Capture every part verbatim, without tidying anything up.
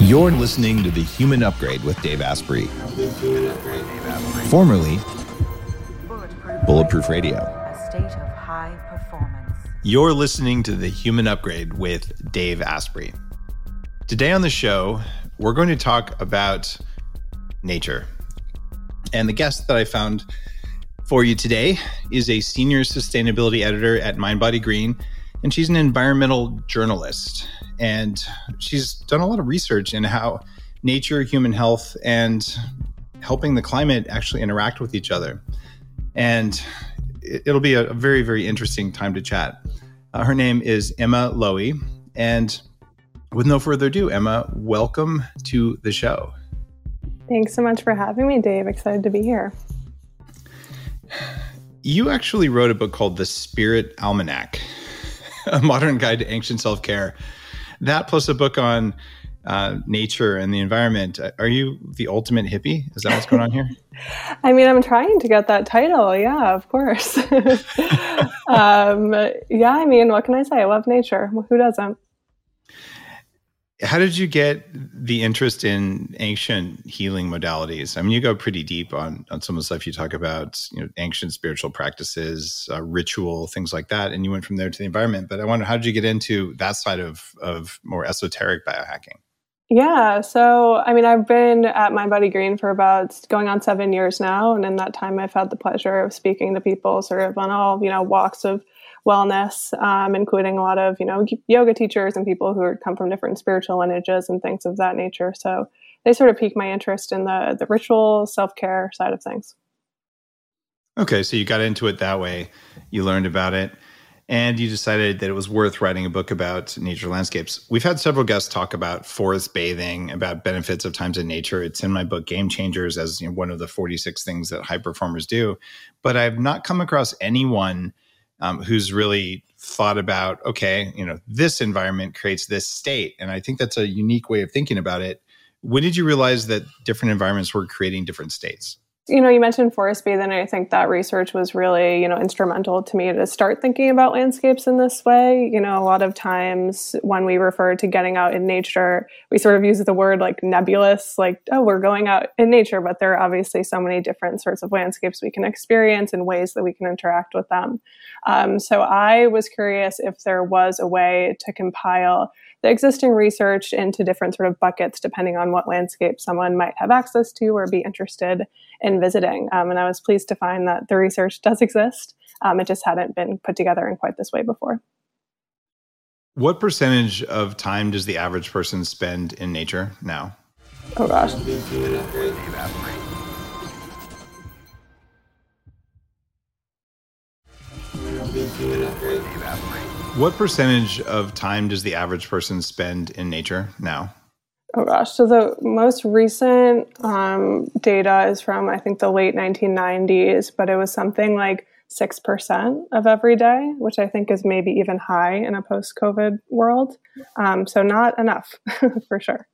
You're listening to The Human Upgrade with Dave Asprey, formerly Bulletproof Radio. A state of high performance. You're listening to The Human Upgrade with Dave Asprey. Today on the show, we're going to talk about nature. And the guest that I found for you today is a senior sustainability editor at mindbodygreen, and she's an environmental journalist. And she's done a lot of research in how nature, human health, and helping the climate actually interact with each other. And it'll be a very, very interesting time to chat. Uh, her name is Emma Loewe. And with no further ado, Emma, welcome to the show. Thanks so much for having me, Dave. Excited to be here. You actually wrote a book called The Spirit Almanac, a modern guide to ancient self-care. That plus a book on uh, nature and the environment. Are you the ultimate hippie? Is that what's going on here? I mean, I'm trying to get that title. Yeah, of course. um, yeah, I mean, what can I say? I love nature. Who doesn't? How did you get the interest in ancient healing modalities? I mean, you go pretty deep on, on some of the stuff you talk about, you know, ancient spiritual practices, uh, ritual, things like that. And you went from there to the environment. But I wonder, how did you get into that side of, of more esoteric biohacking? Yeah. So, I mean, I've been at mindbodygreen for about going on seven years now. And in that time, I've had the pleasure of speaking to people sort of on all, you know, walks of wellness, um, including a lot of, you know, yoga teachers and people who come from different spiritual lineages and things of that nature. So they sort of piqued my interest in the the ritual self-care side of things. Okay. So you got into it that way. You learned about it and you decided that it was worth writing a book about nature landscapes. We've had several guests talk about forest bathing, about benefits of times in nature. It's in my book, Game Changers, as you know, one of the forty-six things that high performers do. But I've not come across anyone Um, who's really thought about, okay, you know, this environment creates this state. And I think that's a unique way of thinking about it. When did you realize that different environments were creating different states? You know, you mentioned forest bathing, and I think that research was really, you know, instrumental to me to start thinking about landscapes in this way. You know, a lot of times when we refer to getting out in nature, we sort of use the word like nebulous, like, oh, we're going out in nature, but there are obviously so many different sorts of landscapes we can experience and ways that we can interact with them. Um, so I was curious if there was a way to compile the existing research into different sort of buckets, depending on what landscape someone might have access to or be interested in visiting. Um, and I was pleased to find that the research does exist. Um, it just hadn't been put together in quite this way before. What percentage of time does the average person spend in nature now? Oh, gosh. What percentage of time does the average person spend in nature now? Oh gosh, so the most recent um, data is from, I think, the late nineteen nineties, but it was something like six percent of every day, which I think is maybe even high in a post-COVID world. Um, so not enough, for sure.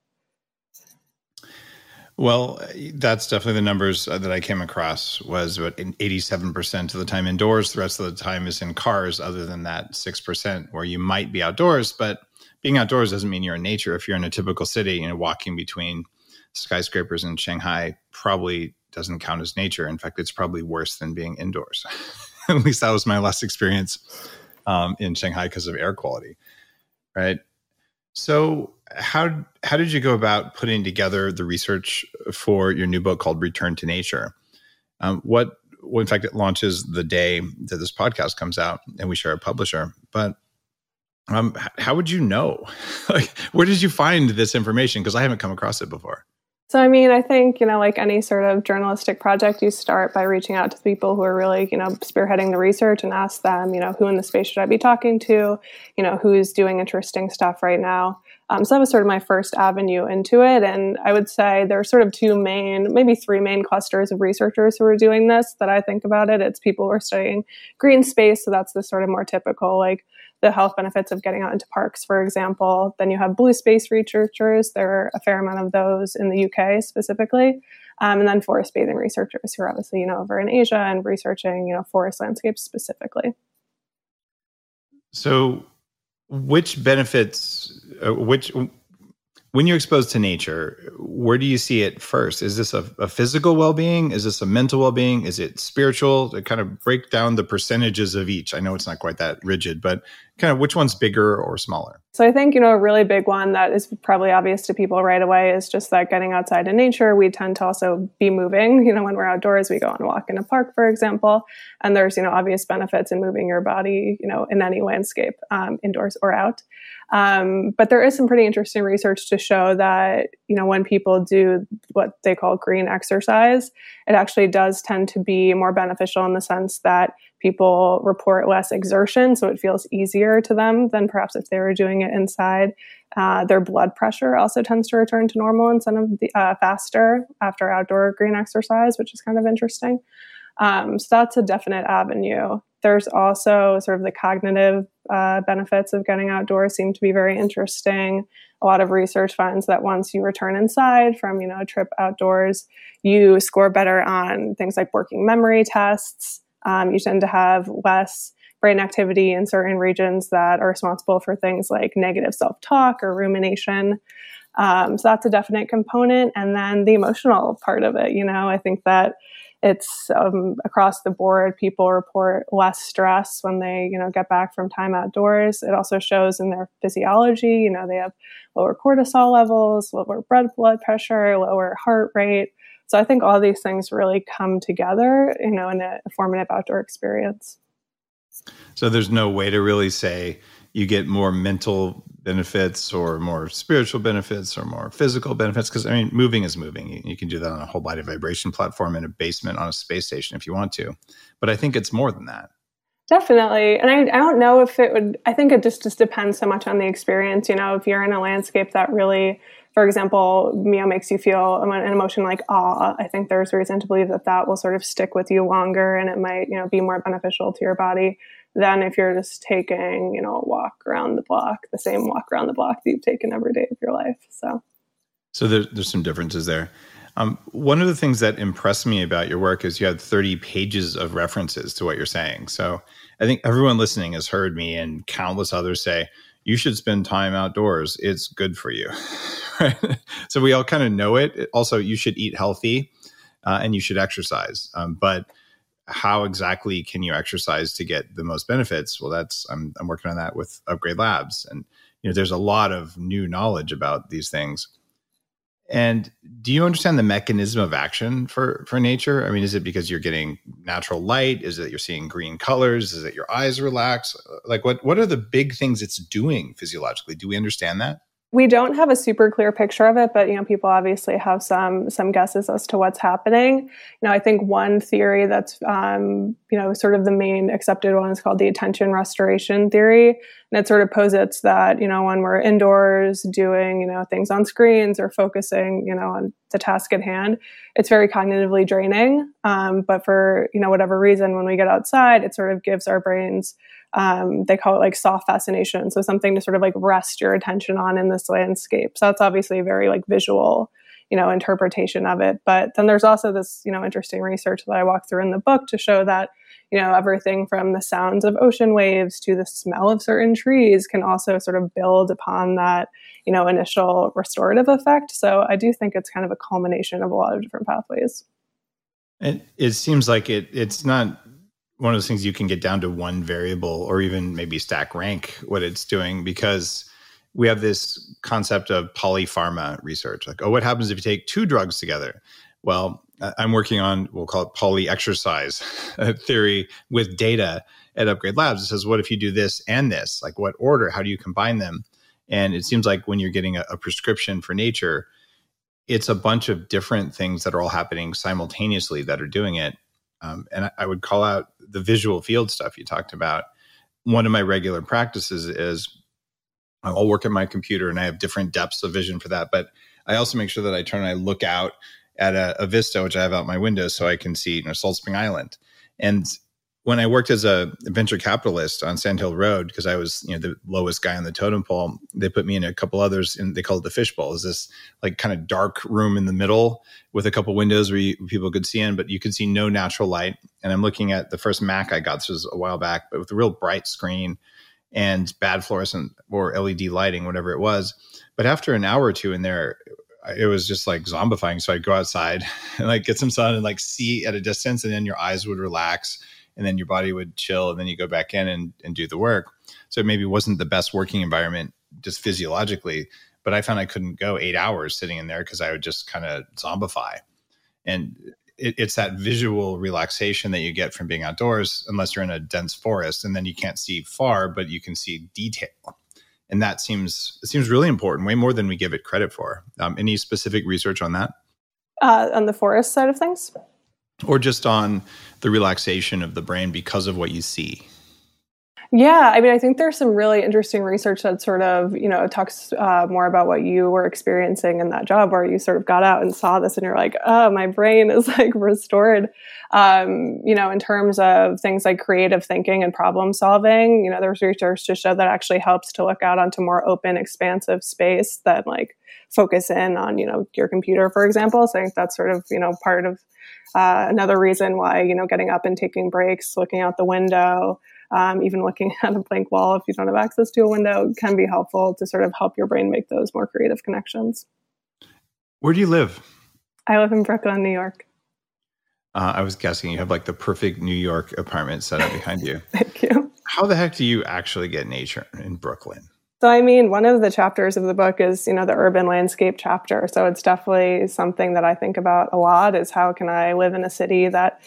Well, that's definitely the numbers that I came across was about eighty-seven percent of the time indoors. The rest of the time is in cars, other than that six percent where you might be outdoors. But being outdoors doesn't mean you're in nature. If you're in a typical city, you know, walking between skyscrapers in Shanghai probably doesn't count as nature. In fact, it's probably worse than being indoors. At least that was my last experience um, in Shanghai because of air quality, right? So how how did you go about putting together the research for your new book called Return to Nature? Um, what, well, in fact, it launches the day that this podcast comes out and we share a publisher. But um, how would you know? Like, where did you find this information? Because I haven't come across it before. So, I mean, I think, you know, like any sort of journalistic project, you start by reaching out to people who are really, you know, spearheading the research and ask them, you know, who in the space should I be talking to? You know, who's doing interesting stuff right now? Um, so that was sort of my first avenue into it. And I would say there are sort of two main, maybe three main clusters of researchers who are doing this that I think about it. It's people who are studying green space. So that's the sort of more typical, like the health benefits of getting out into parks, for example. Then you have blue space researchers. There are a fair amount of those in the U K specifically. Um, and then forest bathing researchers who are obviously, you know, over in Asia and researching, you know, forest landscapes specifically. So which benefits, uh, which When you're exposed to nature, where do you see it first? Is this a, a physical well-being? Is this a mental well-being? Is it spiritual? To kind of break down the percentages of each. I know it's not quite that rigid, but kind of which one's bigger or smaller? So I think, you know, a really big one that is probably obvious to people right away is just that getting outside in nature. We tend to also be moving. You know, when we're outdoors, we go on a walk in a park, for example. And there's, you know, obvious benefits in moving your body, you know, in any landscape, um, indoors or out. Um, but there is some pretty interesting research to show that, you know, when people do what they call green exercise, it actually does tend to be more beneficial in the sense that people report less exertion, so it feels easier to them than perhaps if they were doing it inside. Uh, their blood pressure also tends to return to normal and some of the uh, faster after outdoor green exercise, which is kind of interesting. Um, so that's a definite avenue. There's also sort of the cognitive uh, benefits of getting outdoors seem to be very interesting. A lot of research finds that once you return inside from, you know, a trip outdoors, you score better on things like working memory tests. Um, you tend to have less brain activity in certain regions that are responsible for things like negative self-talk or rumination. Um, so that's a definite component. And then the emotional part of it, you know, I think that it's um, across the board, people report less stress when they, you know, get back from time outdoors. It also shows in their physiology, you know, they have lower cortisol levels, lower blood pressure, lower heart rate. So I think all these things really come together, you know, in a formative outdoor experience. So there's no way to really say you get more mental benefits or more spiritual benefits or more physical benefits, because I mean, moving is moving. You, you can do that on a whole body vibration platform in a basement on a space station if you want to. But I think it's more than that. Definitely. And I, I don't know if it would, I think it just, just depends so much on the experience. You know, if you're in a landscape that really, for example, you know, makes you feel an emotion like awe, I think there's reason to believe that that will sort of stick with you longer and it might, you know, be more beneficial to your body than if you're just taking, you know, a walk around the block, the same walk around the block that you've taken every day of your life. So, so there's, there's some differences there. Um, one of the things that impressed me about your work is you had thirty pages of references to what you're saying. So I think everyone listening has heard me and countless others say, you should spend time outdoors. It's good for you. Right? So we all kind of know it. Also, you should eat healthy uh, and you should exercise. Um, but how exactly can you exercise to get the most benefits? Well, that's I'm, I'm working on that with Upgrade Labs. And you know, there's a lot of new knowledge about these things. And do you understand the mechanism of action for, for nature? I mean, is it because you're getting natural light? Is it you're seeing green colors? Is it your eyes relax? Like what, what are the big things it's doing physiologically? Do we understand that? We don't have a super clear picture of it, but, you know, people obviously have some, some guesses as to what's happening. You know, I think one theory that's, um, you know, sort of the main accepted one is called the attention restoration theory. And it sort of posits that, you know, when we're indoors doing, you know, things on screens or focusing, you know, on the task at hand, it's very cognitively draining. Um, but for, you know, whatever reason, when we get outside, it sort of gives our brains Um, they call it like soft fascination. So something to sort of like rest your attention on in this landscape. So that's obviously a very like visual, you know, interpretation of it. But then there's also this, you know, interesting research that I walk through in the book to show that, you know, everything from the sounds of ocean waves to the smell of certain trees can also sort of build upon that, you know, initial restorative effect. So I do think it's kind of a culmination of a lot of different pathways. And it seems like it, it's not one of those things you can get down to one variable or even maybe stack rank what it's doing, because we have this concept of polypharma research. Like, oh, what happens if you take two drugs together? Well, I'm working on, we'll call it poly-exercise theory with data at Upgrade Labs. It says, what if you do this and this? Like what order? How do you combine them? And it seems like when you're getting a, a prescription for nature, it's a bunch of different things that are all happening simultaneously that are doing it. Um, and I, I would call out the visual field stuff you talked about. One of my regular practices is I'll work at my computer and I have different depths of vision for that. But I also make sure that I turn and I look out at a, a vista, which I have out my window, so I can see, you know, Salt Spring Island. And when I worked as a venture capitalist on Sand Hill Road, because I was, you know, the lowest guy on the totem pole, they put me in a couple others, and they called it the fishbowl. Is this like kind of dark room in the middle with a couple windows where, you, where people could see in, but you could see no natural light. And I'm looking at the first Mac I got, this was a while back, but with a real bright screen and bad fluorescent or L E D lighting, whatever it was. But after an hour or two in there, it was just like zombifying. So I'd go outside and like get some sun and like see at a distance, and then your eyes would relax and then your body would chill, and then you go back in and, and do the work. So it maybe wasn't the best working environment just physiologically, but I found I couldn't go eight hours sitting in there because I would just kind of zombify. And it, it's that visual relaxation that you get from being outdoors, unless you're in a dense forest, and then you can't see far, but you can see detail. And that seems it seems really important, way more than we give it credit for. Um, any specific research on that? Uh, on the forest side of things? Or just on the relaxation of the brain because of what you see? Yeah, I mean, I think there's some really interesting research that sort of, you know, talks uh, more about what you were experiencing in that job, where you sort of got out and saw this and you're like, oh, my brain is like restored, um, you know, in terms of things like creative thinking and problem solving. You know, there's research to show that actually helps to look out onto more open, expansive space than like focus in on, you know, your computer, for example. So I think that's sort of, you know, part of uh, another reason why, you know, getting up and taking breaks, looking out the window, Um, even looking at a blank wall if you don't have access to a window can be helpful to sort of help your brain make those more creative connections. Where do you live? I live in Brooklyn, New York. Uh, I was guessing you have like the perfect New York apartment set up behind you. Thank you. How the heck do you actually get nature in Brooklyn? So, I mean, one of the chapters of the book is, you know, the urban landscape chapter. So it's definitely something that I think about a lot, is how can I live in a city that,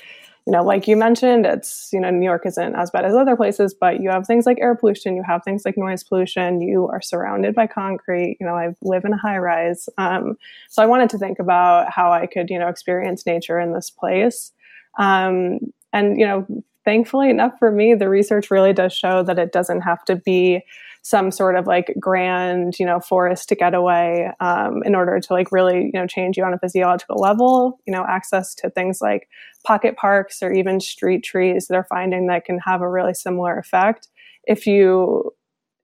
you know, like you mentioned, it's, you know, New York isn't as bad as other places, but you have things like air pollution, you have things like noise pollution, you are surrounded by concrete, you know, I live in a high rise. Um, so I wanted to think about how I could, you know, experience nature in this place. Um, and, you know, thankfully enough for me, the research really does show that it doesn't have to be some sort of like grand, you know, forest getaway um, in order to like really, you know, change you on a physiological level. You know, access to things like pocket parks or even street trees, they're finding that can have a really similar effect if you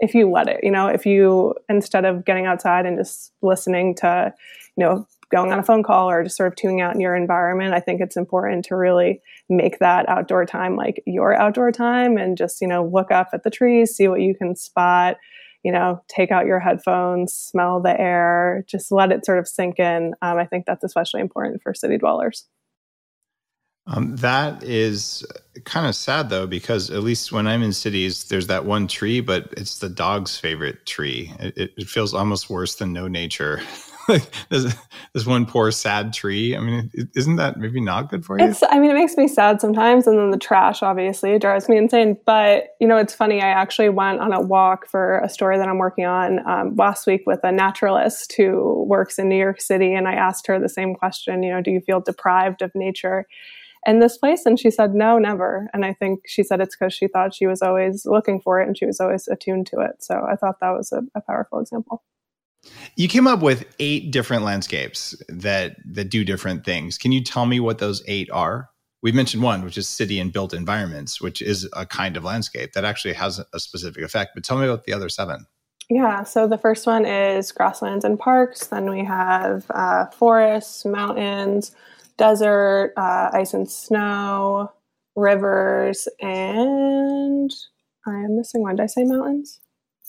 if you let it. You know, if you, instead of getting outside and just listening to, you know, going on a phone call or just sort of tuning out in your environment, I think it's important to really make that outdoor time like your outdoor time, and just, you know, look up at the trees, see what you can spot, you know, take out your headphones, smell the air, just let it sort of sink in. Um, I think that's especially important for city dwellers. Um, that is kind of sad, though, because at least when I'm in cities, there's that one tree, but it's the dog's favorite tree. It, it feels almost worse than no nature. Like this, this one poor sad tree. I mean, isn't that maybe not good for you? It's, I mean, it makes me sad sometimes. And then the trash, obviously, drives me insane. But, you know, it's funny. I actually went on a walk for a story that I'm working on um, last week with a naturalist who works in New York City. And I asked her the same question, you know, do you feel deprived of nature in this place? And she said, no, never. And I think she said it's because she thought she was always looking for it and she was always attuned to it. So I thought that was a, a powerful example. You came up with eight different landscapes that that do different things. Can you tell me what those eight are? We've mentioned one, which is city and built environments, which is a kind of landscape that actually has a specific effect. But tell me about the other seven. Yeah, so the first one is grasslands and parks. Then we have uh, forests, mountains, desert, uh, ice and snow, rivers, and I am missing one. Did I say mountains?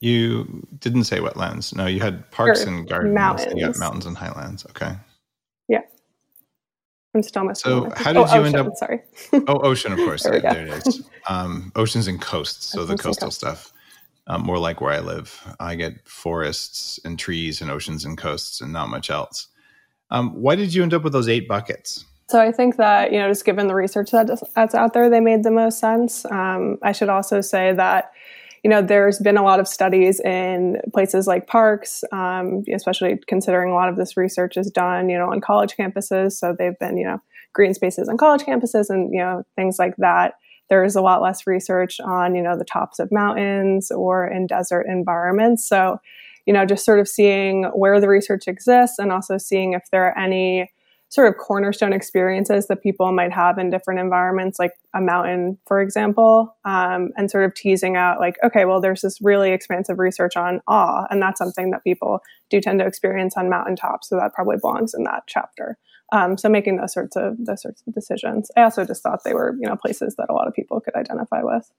You didn't say wetlands. No, you had parks or and gardens. Mountains. You got mountains and highlands. Okay. Yeah. I'm still missing. So how did oh, you ocean, end up? Sorry. oh, ocean, of course. there, yeah, there it is. Um, oceans and coasts. So oceans the coastal coast. stuff. Um, more like where I live. I get forests and trees and oceans and coasts and not much else. Um, why did you end up with those eight buckets? So I think that, you know, just given the research that's out there, they made the most sense. Um, I should also say that, you know, there's been a lot of studies in places like parks, um, especially considering a lot of this research is done, you know, on college campuses. So they've been, you know, green spaces on college campuses and, you know, things like that. There is a lot less research on, you know, the tops of mountains or in desert environments. So, you know, just sort of seeing where the research exists and also seeing if there are any sort of cornerstone experiences that people might have in different environments, like a mountain, for example, um, and sort of teasing out like, okay, well, there's this really expansive research on awe, and that's something that people do tend to experience on mountaintops, so that probably belongs in that chapter. Um, so making those sorts of those sorts of decisions. I also just thought they were, you know, places that a lot of people could identify with.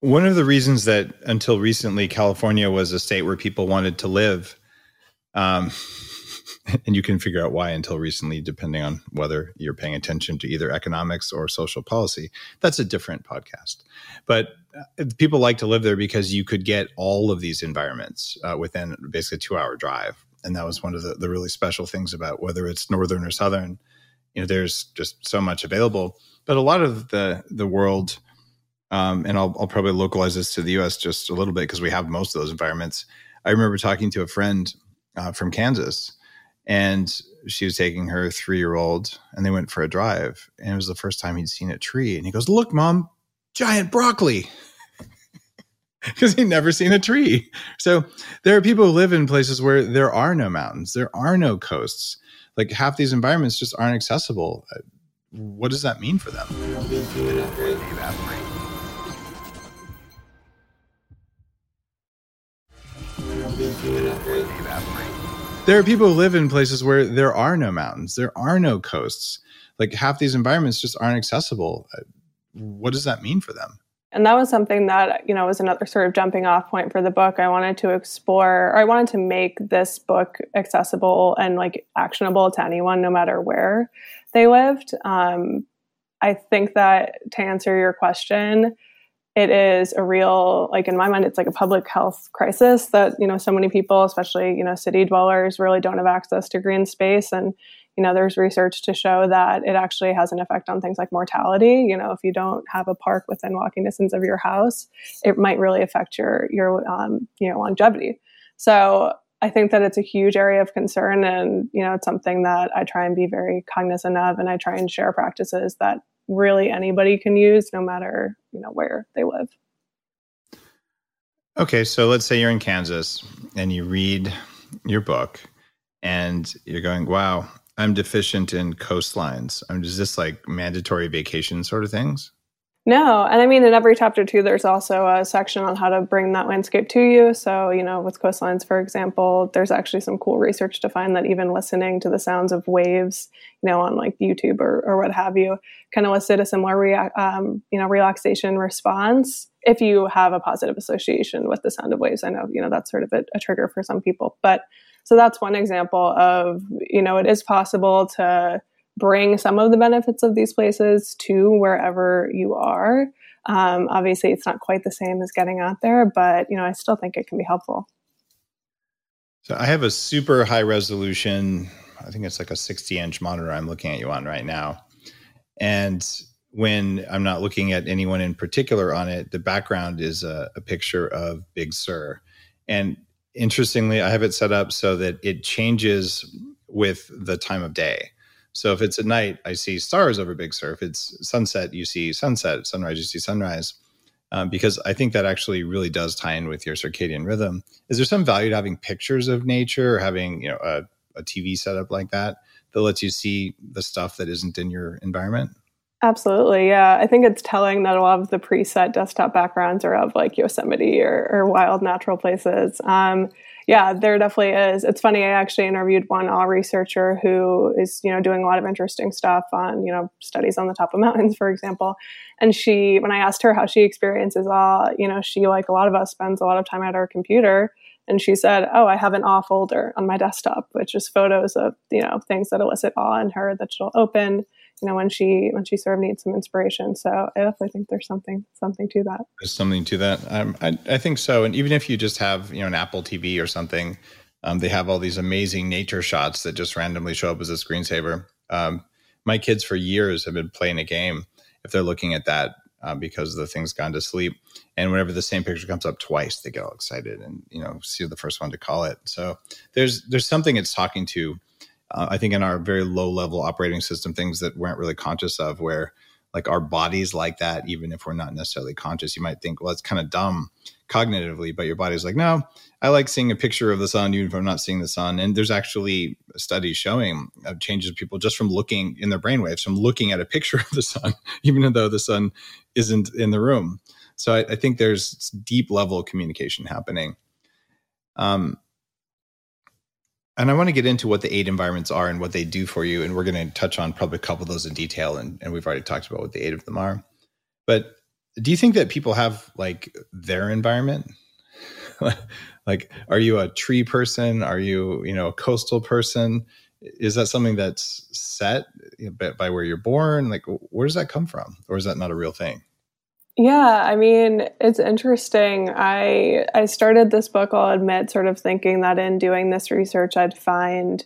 One of the reasons that until recently California was a state where people wanted to live, um, and you can figure out why until recently, depending on whether you're paying attention to either economics or social policy. That's a different podcast. But people like to live there because you could get all of these environments uh, within basically a two-hour drive. And that was one of the, the really special things about whether it's northern or southern. You know, there's just so much available. But a lot of the the world, um, and I'll, I'll probably localize this to the U S just a little bit because we have most of those environments. I remember talking to a friend uh, from Kansas, and she was taking her three-year-old, and they went for a drive. And it was the first time he'd seen a tree. And he goes, "Look, Mom, giant broccoli." Because he'd never seen a tree. So there are people who live in places where there are no mountains. There are no coasts. Like half these environments just aren't accessible. What does that mean for them? There are people who live in places where there are no mountains. There are no coasts. Like half these environments just aren't accessible. What does that mean for them? And that was something that, you know, was another sort of jumping off point for the book. I wanted to explore, or I wanted to make this book accessible and like actionable to anyone, no matter where they lived. Um, I think that to answer your question, it is a real, like in my mind, it's like a public health crisis that, you know, so many people, especially, you know, city dwellers really don't have access to green space. And, you know, there's research to show that it actually has an effect on things like mortality. You know, if you don't have a park within walking distance of your house, it might really affect your, your, um, you know, longevity. So I think that it's a huge area of concern, and, you know, it's something that I try and be very cognizant of, and I try and share practices that really anybody can use no matter, you know, where they live. Okay. So let's say you're in Kansas and you read your book and you're going, wow, I'm deficient in coastlines. I'm just, is this like mandatory vacation sort of things? No. And I mean, in every chapter too, there's also a section on how to bring that landscape to you. So, you know, with coastlines, for example, there's actually some cool research to find that even listening to the sounds of waves, you know, on like YouTube or, or what have you, kind of elicit a similar, rea- um, you know, relaxation response if you have a positive association with the sound of waves. I know, you know, that's sort of a, a trigger for some people, but so that's one example of, you know, it is possible to bring some of the benefits of these places to wherever you are. Um, obviously, it's not quite the same as getting out there, but, you know, I still think it can be helpful. So I have a super high resolution, I think it's like a sixty inch monitor I'm looking at you on right now. And when I'm not looking at anyone in particular on it, the background is a, a picture of Big Sur. And interestingly, I have it set up so that it changes with the time of day. So if it's at night, I see stars over Big Sur. If it's sunset, you see sunset. Sunrise, you see sunrise. Um, because I think that actually really does tie in with your circadian rhythm. Is there some value to having pictures of nature, or having, you know, a, a T V setup like that that lets you see the stuff that isn't in your environment? Absolutely. Yeah. I think it's telling that a lot of the preset desktop backgrounds are of like Yosemite or, or wild natural places. Um, yeah, there definitely is. It's funny. I actually interviewed one awe researcher who is, you know, doing a lot of interesting stuff on, you know, studies on the top of mountains, for example. And she, when I asked her how she experiences awe, you know, she, like a lot of us, spends a lot of time at our computer. And she said, oh, I have an awe folder on my desktop, which is photos of, you know, things that elicit awe in her that she'll open, you know, when she when she sort of needs some inspiration. So I definitely think there's something something to that. There's something to that. Um, I, I think so. And even if you just have, you know, an Apple T V or something, um, they have all these amazing nature shots that just randomly show up as a screensaver. Um, my kids for years have been playing a game if they're looking at that uh, because the thing's gone to sleep. And whenever the same picture comes up twice, they get all excited and, you know, see the first one to call it. So there's there's something it's talking to. Uh, I think in our very low level operating system, things that weren't really conscious of, where like our bodies like that, even if we're not necessarily conscious, you might think, well, it's kind of dumb cognitively, but your body's like, no, I like seeing a picture of the sun, even if I'm not seeing the sun. And there's actually studies showing of changes of people just from looking in their brainwaves, from looking at a picture of the sun, even though the sun isn't in the room. So I, I think there's deep level communication happening. Um, And I want to get into what the eight environments are and what they do for you. And we're going to touch on probably a couple of those in detail. And, and we've already talked about what the eight of them are. But Do you think that people have like their environment? Like, are you a tree person? Are you, you know, a coastal person? Is that something that's set by where you're born? Like, where does that come from? Or is that not a real thing? Yeah, I mean, it's interesting. I I started this book, I'll admit, sort of thinking that in doing this research, I'd find,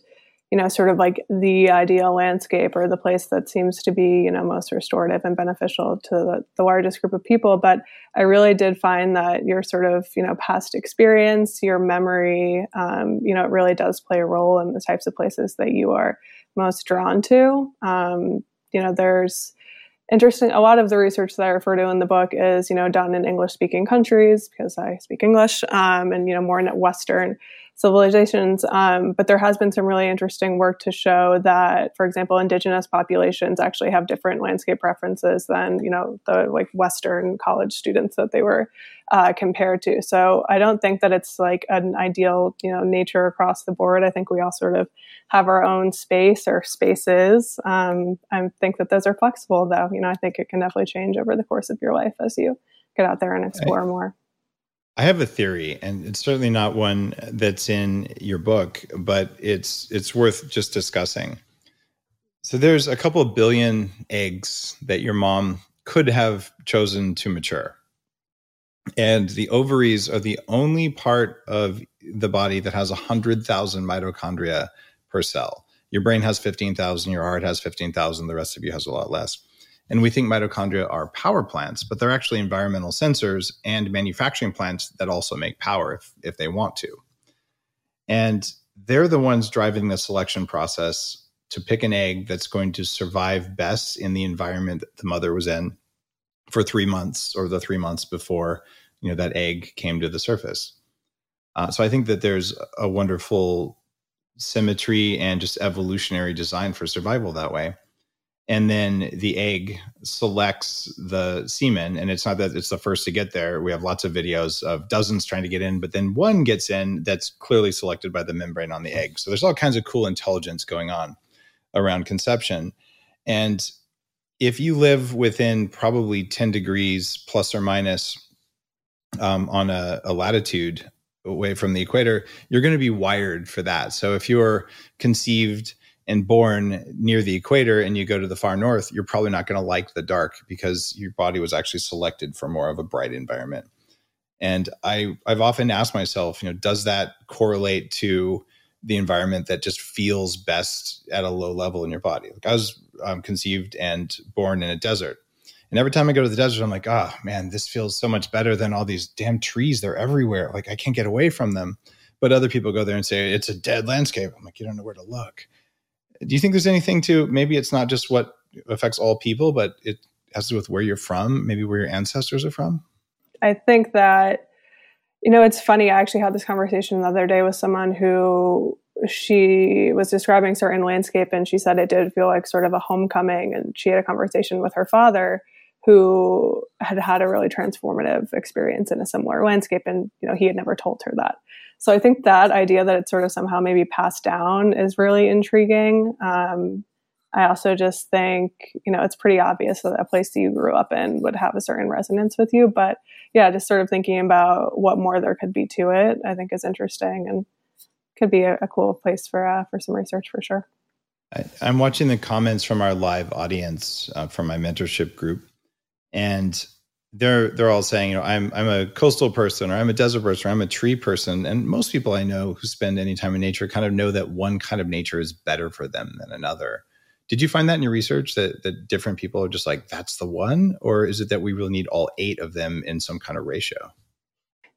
you know, sort of like the ideal landscape or the place that seems to be, you know, most restorative and beneficial to the, the largest group of people. But I really did find that your sort of, you know, past experience, your memory, um, you know, it really does play a role in the types of places that you are most drawn to. Um, you know, there's interesting, a lot of the research that I refer to in the book is, you know, done in English-speaking countries because I speak English, um, and, you know, more in Western civilizations. Um, but there has been some really interesting work to show that, for example, indigenous populations actually have different landscape preferences than, you know, the like Western college students that they were uh, compared to. So I don't think that it's like an ideal, you know, nature across the board. I think we all sort of have our own space or spaces. Um, I think that those are flexible, though. You know, I think it can definitely change over the course of your life as you get out there and explore I, more. I have a theory, and it's certainly not one that's in your book, but it's it's worth just discussing. So there's a couple of billion eggs that your mom could have chosen to mature. And the ovaries are the only part of the body that has one hundred thousand mitochondria per cell. Your brain has fifteen thousand, your heart has fifteen thousand, the rest of you has a lot less. And we think mitochondria are power plants, but they're actually environmental sensors and manufacturing plants that also make power if, if they want to. And they're the ones driving the selection process to pick an egg that's going to survive best in the environment that the mother was in for three months or the three months before, you know, that egg came to the surface. Uh, so I think that there's a wonderful symmetry and just evolutionary design for survival that way. And then the egg selects the semen. And it's not that it's the first to get there. We have lots of videos of dozens trying to get in, but then one gets in that's clearly selected by the membrane on the egg. So there's all kinds of cool intelligence going on around conception. And if you live within probably ten degrees plus or minus um, on a, a latitude away from the equator, you're going to be wired for that. So if you're conceived and born near the equator and you go to the far north, you're probably not going to like the dark because your body was actually selected for more of a bright environment. And I, I've often asked myself, you know, does that correlate to the environment that just feels best at a low level in your body? Like I was um, conceived and born in a desert. And every time I go to the desert, I'm like, ah, oh, man, this feels so much better than all these damn trees. They're everywhere. Like I can't get away from them. But other people go there and say, it's a dead landscape. I'm like, you don't know where to look. Do you think there's anything to, maybe it's not just what affects all people, but it has to do with where you're from, maybe where your ancestors are from? I think that, you know, it's funny. I actually had this conversation the other day with someone who she was describing certain landscape and she said it did feel like sort of a homecoming. And she had a conversation with her father who had had a really transformative experience in a similar landscape. And, you know, he had never told her that. So I think that idea that it's sort of somehow maybe passed down is really intriguing. Um, I also just think, you know, it's pretty obvious that a place that you grew up in would have a certain resonance with you. But yeah, just sort of thinking about what more there could be to it, I think is interesting and could be a, a cool place for uh, for some research for sure. I, I'm watching the comments from our live audience uh, from my mentorship group. And They're they're all saying, you know, I'm I'm a coastal person or I'm a desert person or I'm a tree person. And most people I know who spend any time in nature kind of know that one kind of nature is better for them than another. Did you find that in your research that, that different people are just like, that's the one? Or is it that we really need all eight of them in some kind of ratio?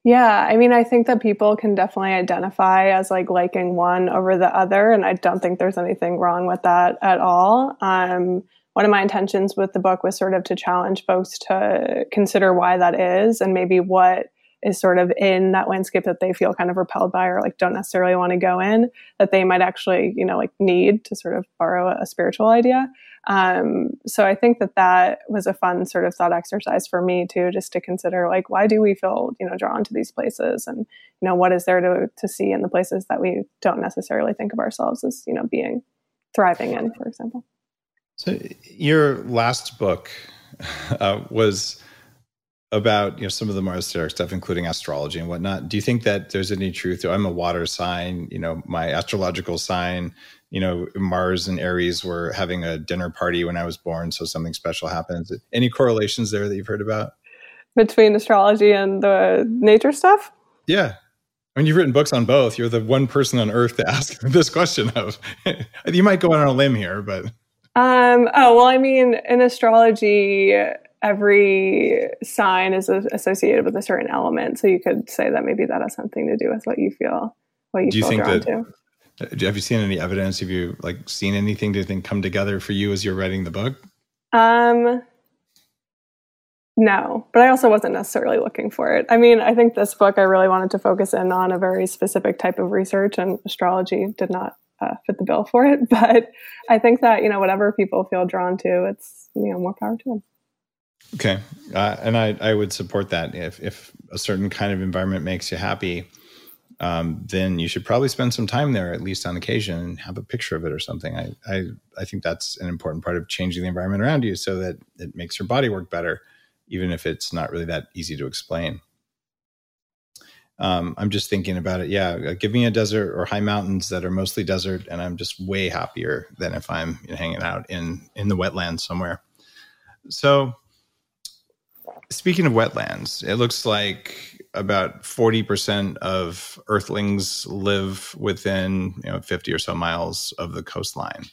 Yeah, I mean, I think that people can definitely identify as like liking one over the other. And I don't think there's anything wrong with that at all. Um One of my intentions with the book was sort of to challenge folks to consider why that is and maybe what is sort of in that landscape that they feel kind of repelled by or like don't necessarily want to go in that they might actually, you know, like need to sort of borrow a spiritual idea. Um, so I think that that was a fun sort of thought exercise for me too, just to consider like, why do we feel, you know, drawn to these places and, you know, what is there to, to see in the places that we don't necessarily think of ourselves as, you know, being thriving in, for example. So your last book uh, was about, you know, some of the more esoteric stuff, including astrology and whatnot. Do you think that there's any truth to, I'm a water sign, you know, my astrological sign, you know, Mars and Aries were having a dinner party when I was born, so something special happens. Any correlations there that you've heard about? Between astrology and the nature stuff? Yeah. I mean, you've written books on both. You're the one person on earth to ask this question of. You might go on a limb here, but... Um, oh, well, I mean, in astrology, every sign is associated with a certain element. So you could say that maybe that has something to do with what you feel, what you do feel you think drawn that, to. Have you seen any evidence? Have you like seen anything to think come together for you as you're writing the book? Um, no, but I also wasn't necessarily looking for it. I mean, I think this book, I really wanted to focus in on a very specific type of research, and astrology did not Uh, fit the bill for it. But I think that, you know, whatever people feel drawn to, it's, you know, more power to them. Okay. Uh, and I, I would support that. If, if a certain kind of environment makes you happy, um, then you should probably spend some time there, at least on occasion, and have a picture of it or something. I, I, I think that's an important part of changing the environment around you so that it makes your body work better, even if it's not really that easy to explain. Um, I'm just thinking about it. Yeah. Give me a desert or high mountains that are mostly desert, and I'm just way happier than if I'm you know, hanging out in, in the wetlands somewhere. So speaking of wetlands, it looks like about forty percent of earthlings live within you know, fifty or so miles of the coastline.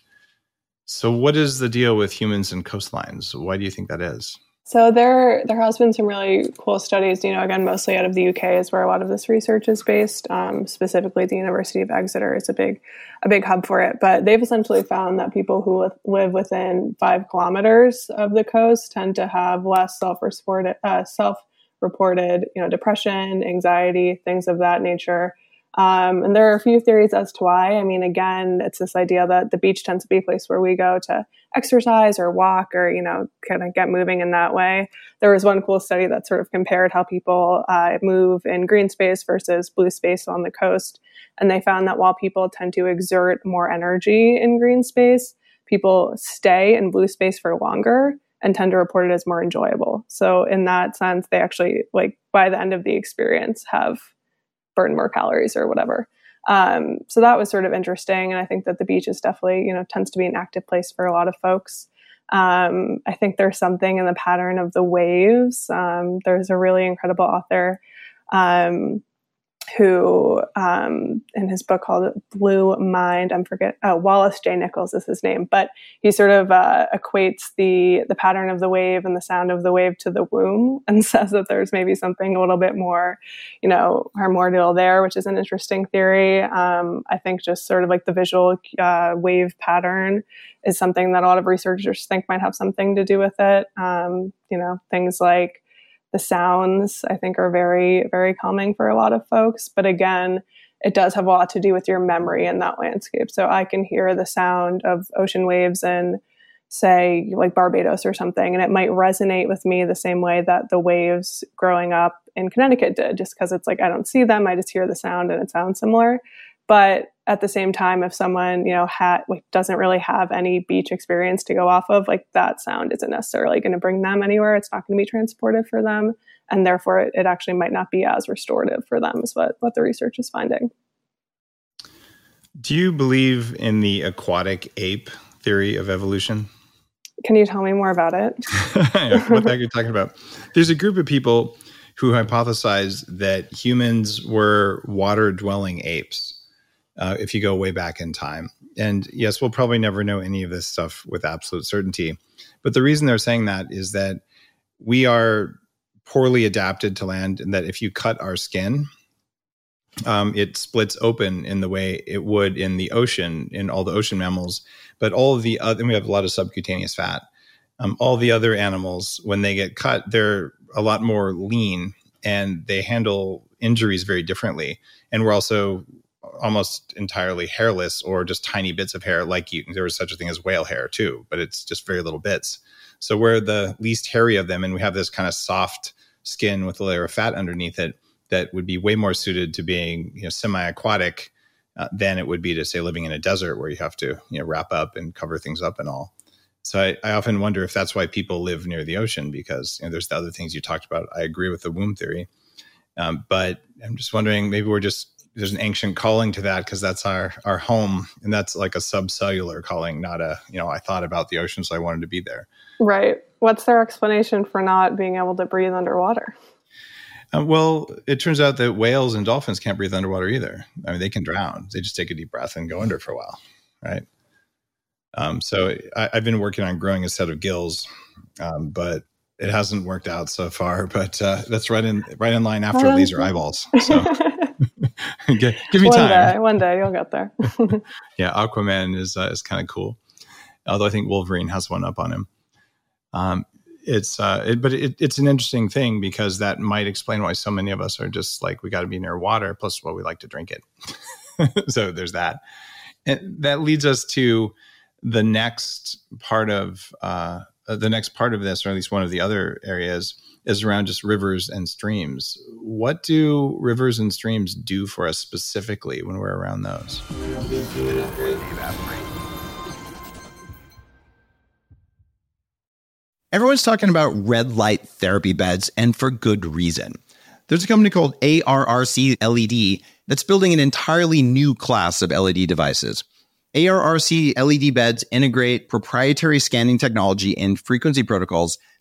So what is the deal with humans and coastlines? Why do you think that is? So there, there has been some really cool studies, you know, again, mostly out of the U K is where a lot of this research is based. Um, specifically, the University of Exeter is a big, a big hub for it. But they've essentially found that people who live within five kilometers of the coast tend to have less self-reported, uh, self-reported, you know, depression, anxiety, things of that nature. Um, and there are a few theories as to why. I mean, again, it's this idea that the beach tends to be a place where we go to exercise or walk or, you know, kind of get moving in that way. There was one cool study that sort of compared how people uh, move in green space versus blue space on the coast. And they found that while people tend to exert more energy in green space, people stay in blue space for longer and tend to report it as more enjoyable. So in that sense, they actually, like, by the end of the experience have burn more calories or whatever. Um, so that was sort of interesting. And I think that the beach is definitely, you know, tends to be an active place for a lot of folks. Um, I think there's something in the pattern of the waves. Um, there's a really incredible author um, who, um, in his book called Blue Mind, I'm forget, oh, Wallace J. Nichols is his name, but he sort of uh, equates the the pattern of the wave and the sound of the wave to the womb, and says that there's maybe something a little bit more, you know, primordial there, which is an interesting theory. Um, I think just sort of like the visual uh, wave pattern is something that a lot of researchers think might have something to do with it. Um, you know, things like the sounds, I think, are very, very calming for a lot of folks. But again, it does have a lot to do with your memory in that landscape. So I can hear the sound of ocean waves in, say, like Barbados or something, and it might resonate with me the same way that the waves growing up in Connecticut did, just because it's like, I don't see them, I just hear the sound and it sounds similar. But at the same time, if someone, you know, ha- like doesn't really have any beach experience to go off of, like that sound isn't necessarily going to bring them anywhere. It's not going to be transportive for them. And therefore, it, it actually might not be as restorative for them is what, what the research is finding. Do you believe in the aquatic ape theory of evolution? Can you tell me more about it? What the heck are you talking about? There's a group of people who hypothesized that humans were water-dwelling apes. Uh, if you go way back in time. And yes, we'll probably never know any of this stuff with absolute certainty. But the reason they're saying that is that we are poorly adapted to land, and that if you cut our skin, um, it splits open in the way it would in the ocean, in all the ocean mammals. But all of the other, and we have a lot of subcutaneous fat. Um, all the other animals, when they get cut, they're a lot more lean and they handle injuries very differently. And we're also almost entirely hairless, or just tiny bits of hair. Like you, there was such a thing as whale hair too, but it's just very little bits. So we're the least hairy of them. And we have this kind of soft skin with a layer of fat underneath it that would be way more suited to being you know, semi-aquatic uh, than it would be to say living in a desert where you have to you know, wrap up and cover things up and all. So I, I often wonder if that's why people live near the ocean, because you know, there's the other things you talked about. I agree with the womb theory. Um, but I'm just wondering, maybe we're just, there's an ancient calling to that because that's our, our home. And that's like a subcellular calling, not a, you know, I thought about the ocean, so I wanted to be there. Right. What's their explanation for not being able to breathe underwater? Uh, well, it turns out that whales and dolphins can't breathe underwater either. I mean, they can drown. They just take a deep breath and go under for a while. Right. Um, so I, I've been working on growing a set of gills, um, but it hasn't worked out so far. But uh, that's right in right in line after um, laser eyeballs. So give, give me one time. Day, one day you'll get there. Yeah, Aquaman is uh, is kind of cool, although I think Wolverine has one up on him. Um, it's uh, it, but it, it's an interesting thing because that might explain why so many of us are just like, we got to be near water. Plus, well, we like to drink it. So there's that, and that leads us to the next part of uh, the next part of this, or at least one of the other areas, is around just rivers and streams. What do rivers and streams do for us specifically when we're around those? Everyone's talking about red light therapy beds, and for good reason. There's a company called A R R C L E D that's building an entirely new class of L E D devices. A R R C L E D beds integrate proprietary scanning technology and frequency protocols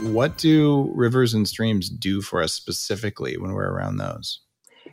What do rivers and streams do for us specifically when we're around those?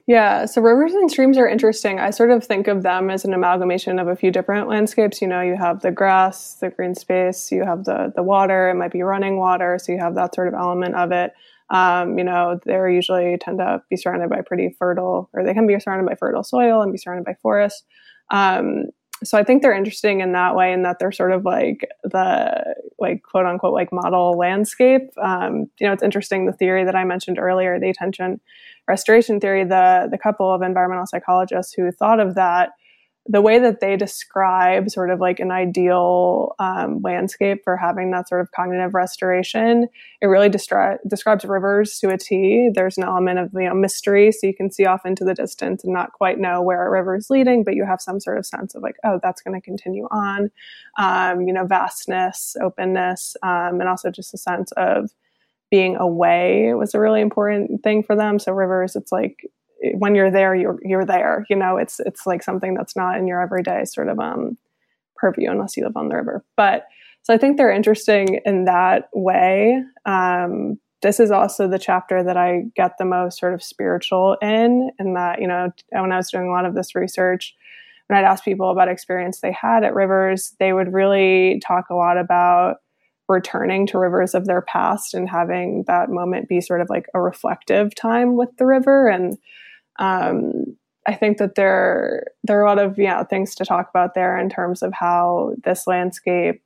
Yeah, so rivers and streams are interesting. I sort of think of them as an amalgamation of a few different landscapes. You know, you have the grass, the green space, you have the, the water, it might be running water, so you have that sort of element of it. Um, you know, they're usually tend to be surrounded by pretty fertile, or they can be surrounded by fertile soil and be surrounded by forests. Um, So I think they're interesting in that way, in that they're sort of like the, like, quote unquote, like model landscape. Um, you know, it's interesting, the theory that I mentioned earlier, the attention restoration theory, the, the couple of environmental psychologists who thought of that, the way that they describe sort of like an ideal um, landscape for having that sort of cognitive restoration, it really distri- describes rivers to a T. There's an element of, you know, mystery, so you can see off into the distance and not quite know where a river is leading, but you have some sort of sense of like, oh, that's going to continue on. Um, you know, vastness, openness, um, and also just a sense of being away was a really important thing for them. So rivers, it's like, when you're there, you're you're there. You know, it's it's like something that's not in your everyday sort of um, purview unless you live on the river. But so I think they're interesting in that way. Um, this is also the chapter that I get the most sort of spiritual in, in that, you know, when I was doing a lot of this research, when I'd ask people about experience they had at rivers, they would really talk a lot about returning to rivers of their past and having that moment be sort of like a reflective time with the river. And Um, I think that there, there are a lot of, you know, things to talk about there in terms of how this landscape,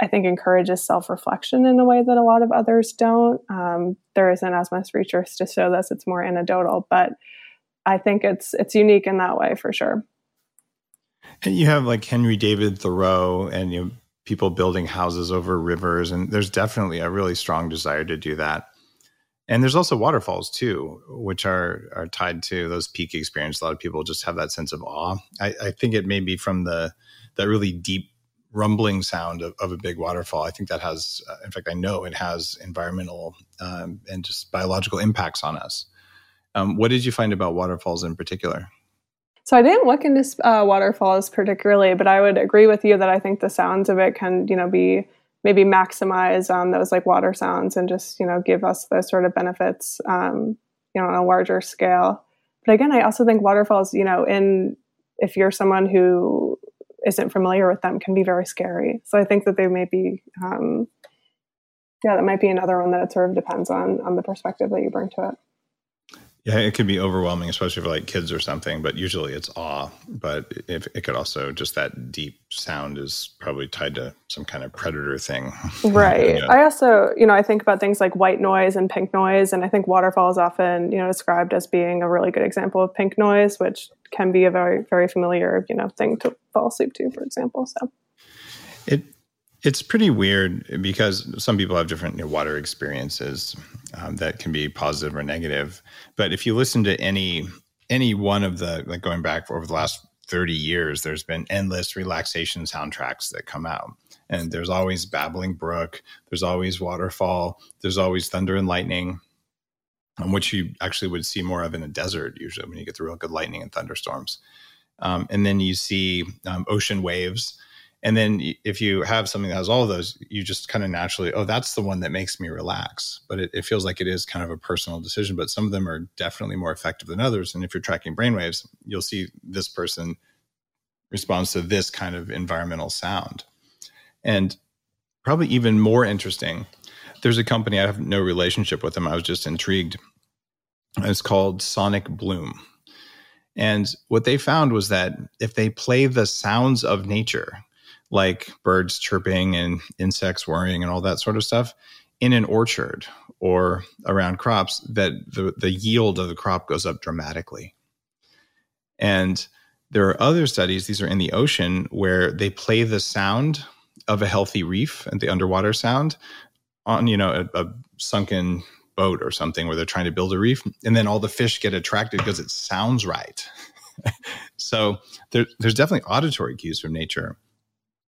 I think, encourages self-reflection in a way that a lot of others don't. Um, there isn't as much research to show this, it's more anecdotal, but I think it's, it's unique in that way for sure. And you have like Henry David Thoreau and, you know, people building houses over rivers. And there's definitely a really strong desire to do that. And there's also waterfalls too, which are are tied to those peak experience. A lot of people just have that sense of awe. I, I think it may be from the that really deep rumbling sound of, of a big waterfall. I think that has, uh, in fact, I know it has environmental um, and just biological impacts on us. Um, what did you find about waterfalls in particular? So I didn't look into uh, waterfalls particularly, but I would agree with you that I think the sounds of it can, you know, be maybe maximize on um, those like water sounds and just, you know, give us those sort of benefits, um, you know, on a larger scale. But again, I also think waterfalls, you know, in, if you're someone who isn't familiar with them, can be very scary. So I think that they may be, um, yeah, that might be another one that it sort of depends on, on the perspective that you bring to it. Yeah, it can be overwhelming, especially for like kids or something, but usually it's awe. But if it could also, just that deep sound is probably tied to some kind of predator thing. Right. Yeah. I also, you know, I think about things like white noise and pink noise, and I think waterfall is often, you know, described as being a really good example of pink noise, which can be a very, very familiar, you know, thing to fall asleep to, for example. So it It's pretty weird because some people have different, you know, water experiences um, that can be positive or negative. But if you listen to any any one of the, like going back over the last thirty years, there's been endless relaxation soundtracks that come out. And there's always babbling brook. There's always waterfall. There's always thunder and lightning, which you actually would see more of in a desert usually when you get the real good lightning and thunderstorms. Um, and then you see um, ocean waves. And then if you have something that has all of those, you just kind of naturally, oh, that's the one that makes me relax. But it, it feels like it is kind of a personal decision, but some of them are definitely more effective than others. And if you're tracking brainwaves, you'll see this person responds to this kind of environmental sound. And probably even more interesting, there's a company, I have no relationship with them, I was just intrigued. It's called Sonic Bloom. And what they found was that if they play the sounds of nature, like birds chirping and insects worrying and all that sort of stuff in an orchard or around crops, that the, the yield of the crop goes up dramatically. And there are other studies, these are in the ocean, where they play the sound of a healthy reef and the underwater sound on, you know, a, a sunken boat or something where they're trying to build a reef. And then all the fish get attracted because it sounds right. So there, there's definitely auditory cues from nature.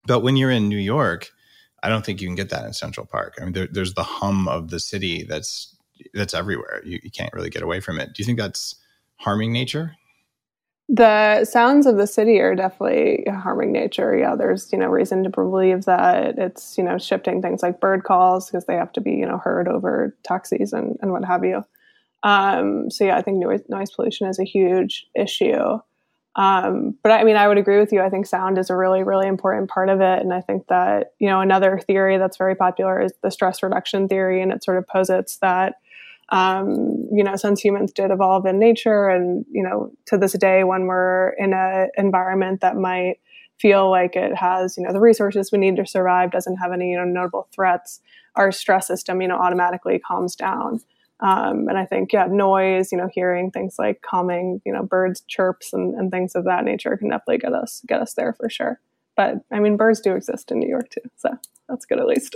But when you're in New York, I don't think you can get that in Central Park. I mean, there, there's the hum of the city that's that's everywhere. You, you can't really get away from it. Do you think that's harming nature? The sounds of the city are definitely harming nature. Yeah, there's, you know, reason to believe that it's, you know, shifting things like bird calls because they have to be, you know, heard over taxis and, and what have you. Um, so, yeah, I think noise, noise pollution is a huge issue. Um, but I mean, I would agree with you. I think sound is a really, really important part of it. And I think that, you know, another theory that's very popular is the stress reduction theory. And it sort of posits that, um, you know, since humans did evolve in nature and, you know, to this day, when we're in an environment that might feel like it has, you know, the resources we need to survive, doesn't have any, you know, notable threats, our stress system, you know, automatically calms down. Um, and I think, yeah, noise, you know, hearing things like calming, you know, birds, chirps and, and things of that nature can definitely get us, get us there for sure. But I mean, birds do exist in New York too. So that's good at least.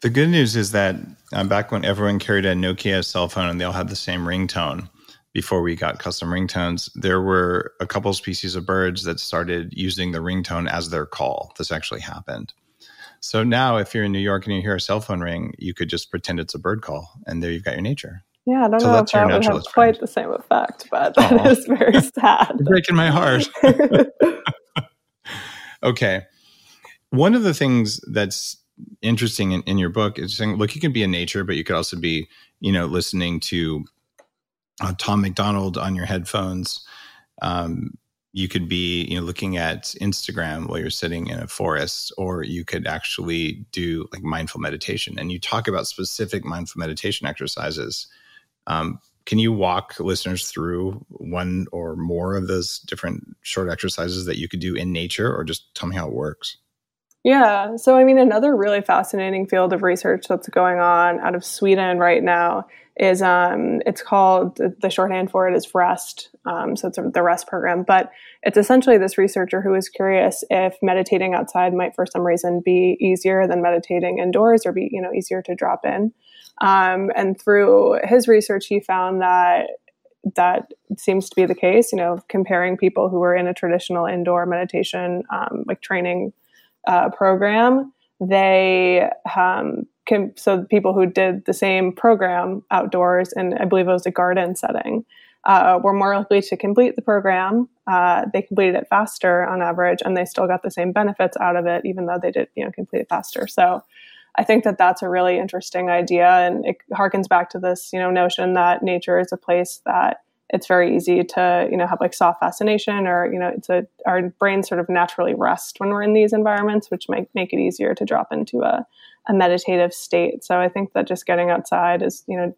The good news is that um, back when everyone carried a Nokia cell phone and they all had the same ringtone before we got custom ringtones, there were a couple species of birds that started using the ringtone as their call. This actually happened. So now if you're in New York and you hear a cell phone ring, you could just pretend it's a bird call and there you've got your nature. Yeah, I don't so know if that would have quite friend. the same effect, but that Aww. is very sad. You're breaking my heart. Okay. One of the things that's interesting in, in your book is saying, look, you can be in nature, but you could also be, you know, listening to uh, Tom McDonald on your headphones. Um You could be, you know, looking at Instagram while you're sitting in a forest, or you could actually do like mindful meditation. And you talk about specific mindful meditation exercises. Um, can you walk listeners through one or more of those different short exercises that you could do in nature, or just tell me how it works? Yeah. So, I mean, another really fascinating field of research that's going on out of Sweden right now is um, it's called, the shorthand for it is REST. Um, so it's the REST program, but it's essentially this researcher who is curious if meditating outside might for some reason be easier than meditating indoors, or be, you know, easier to drop in. Um, and through his research, he found that that seems to be the case, you know, comparing people who were in a traditional indoor meditation, um, like training uh, program, they, um, can, so people who did the same program outdoors, and I believe it was a garden setting, Uh, were more likely to complete the program. Uh, they completed it faster on average, and they still got the same benefits out of it, even though they did, you know, complete it faster. So I think that that's a really interesting idea. And it harkens back to this, you know, notion that nature is a place that it's very easy to, you know, have like soft fascination, or, you know, it's a, our brains sort of naturally rest when we're in these environments, which might make it easier to drop into a, a meditative state. So I think that just getting outside is, you know,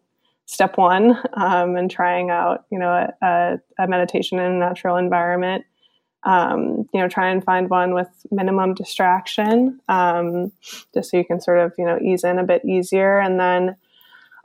step one, um, and trying out, you know, a, a meditation in a natural environment. Um, you know, try and find one with minimum distraction, um, just so you can sort of, you know, ease in a bit easier. And then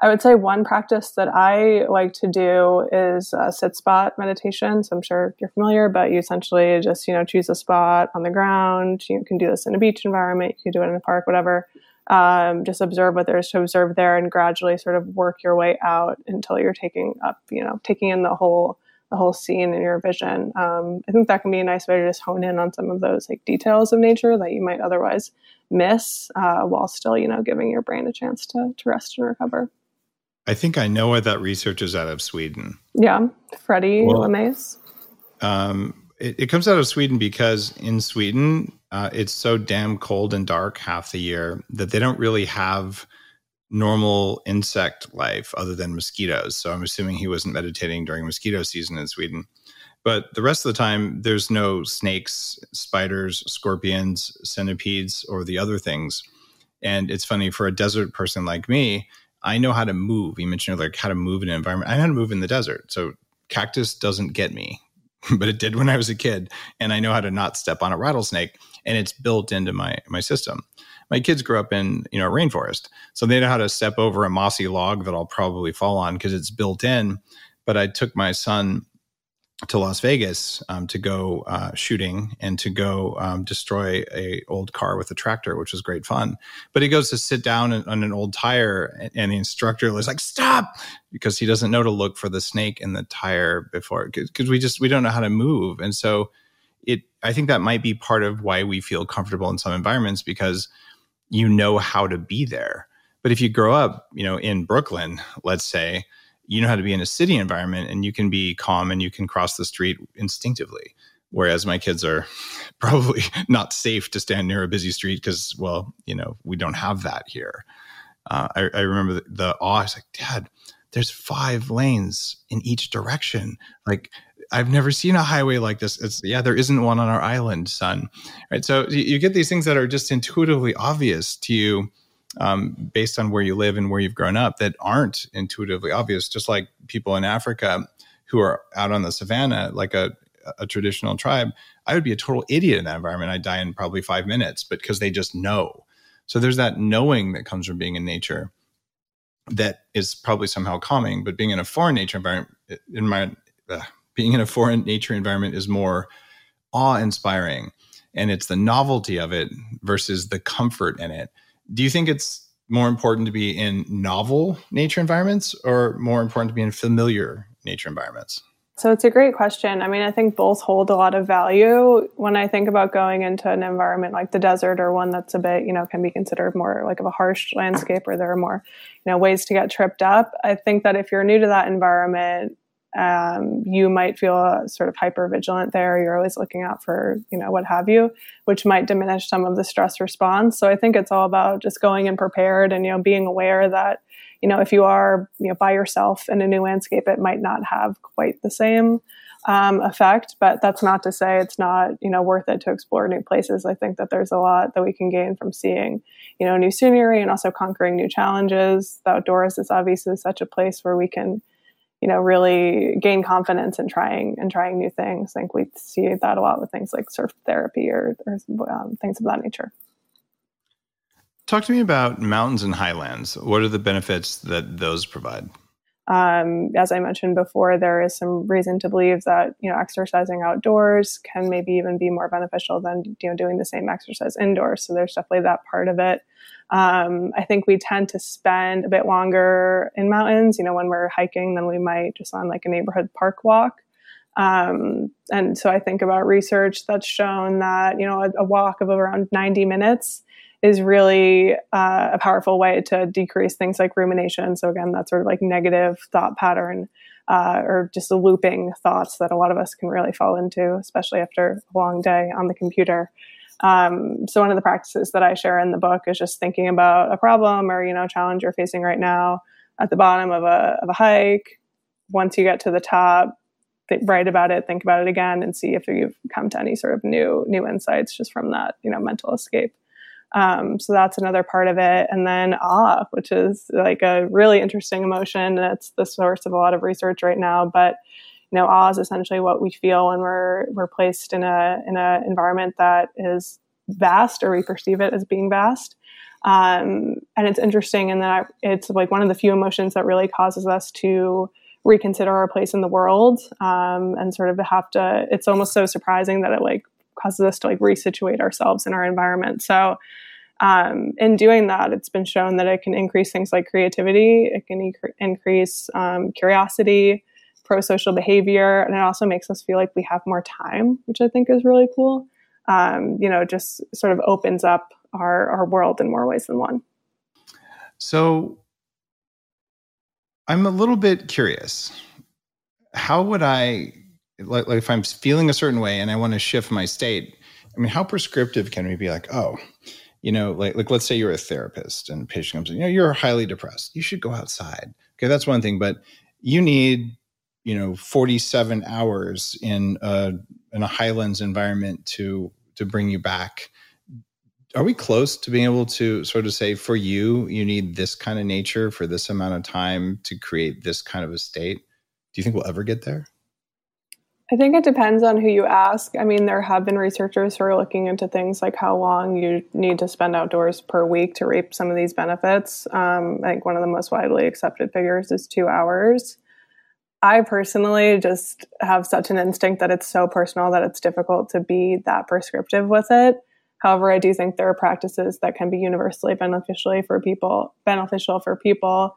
I would say one practice that I like to do is uh, sit spot meditation. So I'm sure you're familiar, but you essentially just, you know, choose a spot on the ground. You can do this in a beach environment. You can do it in a park, whatever. Um, just observe what there is to observe there and gradually sort of work your way out until you're taking up, you know, taking in the whole the whole scene in your vision. Um, I think that can be a nice way to just hone in on some of those like details of nature that you might otherwise miss, uh, while still, you know, giving your brain a chance to to rest and recover. I think I know where that research is out of Sweden. Yeah. Freddie well, LeMays. Um, it, it comes out of Sweden because in Sweden, uh, it's so damn cold and dark half the year that they don't really have normal insect life other than mosquitoes. So I'm assuming he wasn't meditating during mosquito season in Sweden. But the rest of the time, there's no snakes, spiders, scorpions, centipedes, or the other things. And it's funny, for a desert person like me, I know how to move. You mentioned like how to move in an environment. I know how to move in the desert. So cactus doesn't get me, but it did when I was a kid. And I know how to not step on a rattlesnake. And it's built into my my system. My kids grew up in, you know, a rainforest. So they know how to step over a mossy log that I'll probably fall on because it's built in. But I took my son to Las Vegas um, to go uh, shooting and to go um, destroy a old car with a tractor, which was great fun. But he goes to sit down on, on an old tire and, and the instructor was like, stop, because he doesn't know to look for the snake in the tire before, because we just, we don't know how to move. And so it, I think that might be part of why we feel comfortable in some environments, because you know how to be there. But if you grow up, you know, in Brooklyn, let's say, you know how to be in a city environment and you can be calm and you can cross the street instinctively. Whereas my kids are probably not safe to stand near a busy street because, well, you know, we don't have that here. Uh, I, I remember the, the awe. I was like, Dad, there's five lanes in each direction. Like, I've never seen a highway like this. It's, yeah, there isn't one on our island, son. Right. So you, you get these things that are just intuitively obvious to you, Um, based on where you live and where you've grown up, that aren't intuitively obvious, just like people in Africa who are out on the savannah, like a, a traditional tribe. I would be a total idiot in that environment. I'd die in probably five minutes, but because they just know. So there's that knowing that comes from being in nature that is probably somehow calming, but being in a foreign nature environment, in my, uh, being in a foreign nature environment is more awe-inspiring. And it's the novelty of it versus the comfort in it. Do you think it's more important to be in novel nature environments or more important to be in familiar nature environments? So it's a great question. I mean, I think both hold a lot of value. When I think about going into an environment like the desert or one that's a bit, you know, can be considered more like of a harsh landscape or there are more, you know, ways to get tripped up. I think that if you're new to that environment, um, you might feel uh, sort of hyper vigilant there. You're always looking out for, you know, what have you, which might diminish some of the stress response. So I think it's all about just going in prepared and, you know, being aware that, you know, if you are, you know, by yourself in a new landscape, it might not have quite the same, um, effect, but that's not to say it's not, you know, worth it to explore new places. I think that there's a lot that we can gain from seeing, you know, new scenery and also conquering new challenges. The outdoors is obviously such a place where we can, you know, really gain confidence in trying and trying new things. I think we see that a lot with things like surf therapy or, or um, things of that nature. Talk to me about mountains and highlands. What are the benefits that those provide? Um, as I mentioned before, there is some reason to believe that, you know, exercising outdoors can maybe even be more beneficial than, you know, doing the same exercise indoors. So there's definitely that part of it. Um, I think we tend to spend a bit longer in mountains, you know, when we're hiking than we might just on like a neighborhood park walk. Um, and so I think about research that's shown that, you know, a, a walk of around ninety minutes is really uh, a powerful way to decrease things like rumination. So again, that sort of like negative thought pattern uh, or just the looping thoughts that a lot of us can really fall into, especially after a long day on the computer. Um, so one of the practices that I share in the book is just thinking about a problem or, you know, challenge you're facing right now at the bottom of a, of a hike. Once you get to the top, th- write about it, think about it again, and see if you've come to any sort of new, new insights just from that, you know, mental escape. Um, so that's another part of it. And then awe, which is like a really interesting emotion. It's the source of a lot of research right now. But, you know, awe is essentially what we feel when we're we're placed in a in a environment that is vast, or we perceive it as being vast. Um, and it's interesting in that it's like one of the few emotions that really causes us to reconsider our place in the world, um, and sort of have to, it's almost so surprising that it like causes us to like resituate ourselves in our environment. So um, in doing that, it's been shown that it can increase things like creativity, it can e- increase um, curiosity, pro-social behavior, and it also makes us feel like we have more time, which I think is really cool. Um, you know, just sort of opens up our, our world in more ways than one. So I'm a little bit curious. How would I, like, like if I'm feeling a certain way and I want to shift my state, I mean, how prescriptive can we be? Like, oh, you know, like, like let's say you're a therapist and a patient comes in, you know, you're highly depressed. You should go outside. Okay, that's one thing, but you need, you know, forty-seven hours in a, in a Highlands environment to, to bring you back. Are we close to being able to sort of say, for you, you need this kind of nature for this amount of time to create this kind of a state? Do you think we'll ever get there? I think it depends on who you ask. I mean, there have been researchers who are looking into things like how long you need to spend outdoors per week to reap some of these benefits. Um, I think one of the most widely accepted figures is two hours. I personally just have such an instinct that it's so personal that it's difficult to be that prescriptive with it. However, I do think there are practices that can be universally beneficial for people, beneficial for people,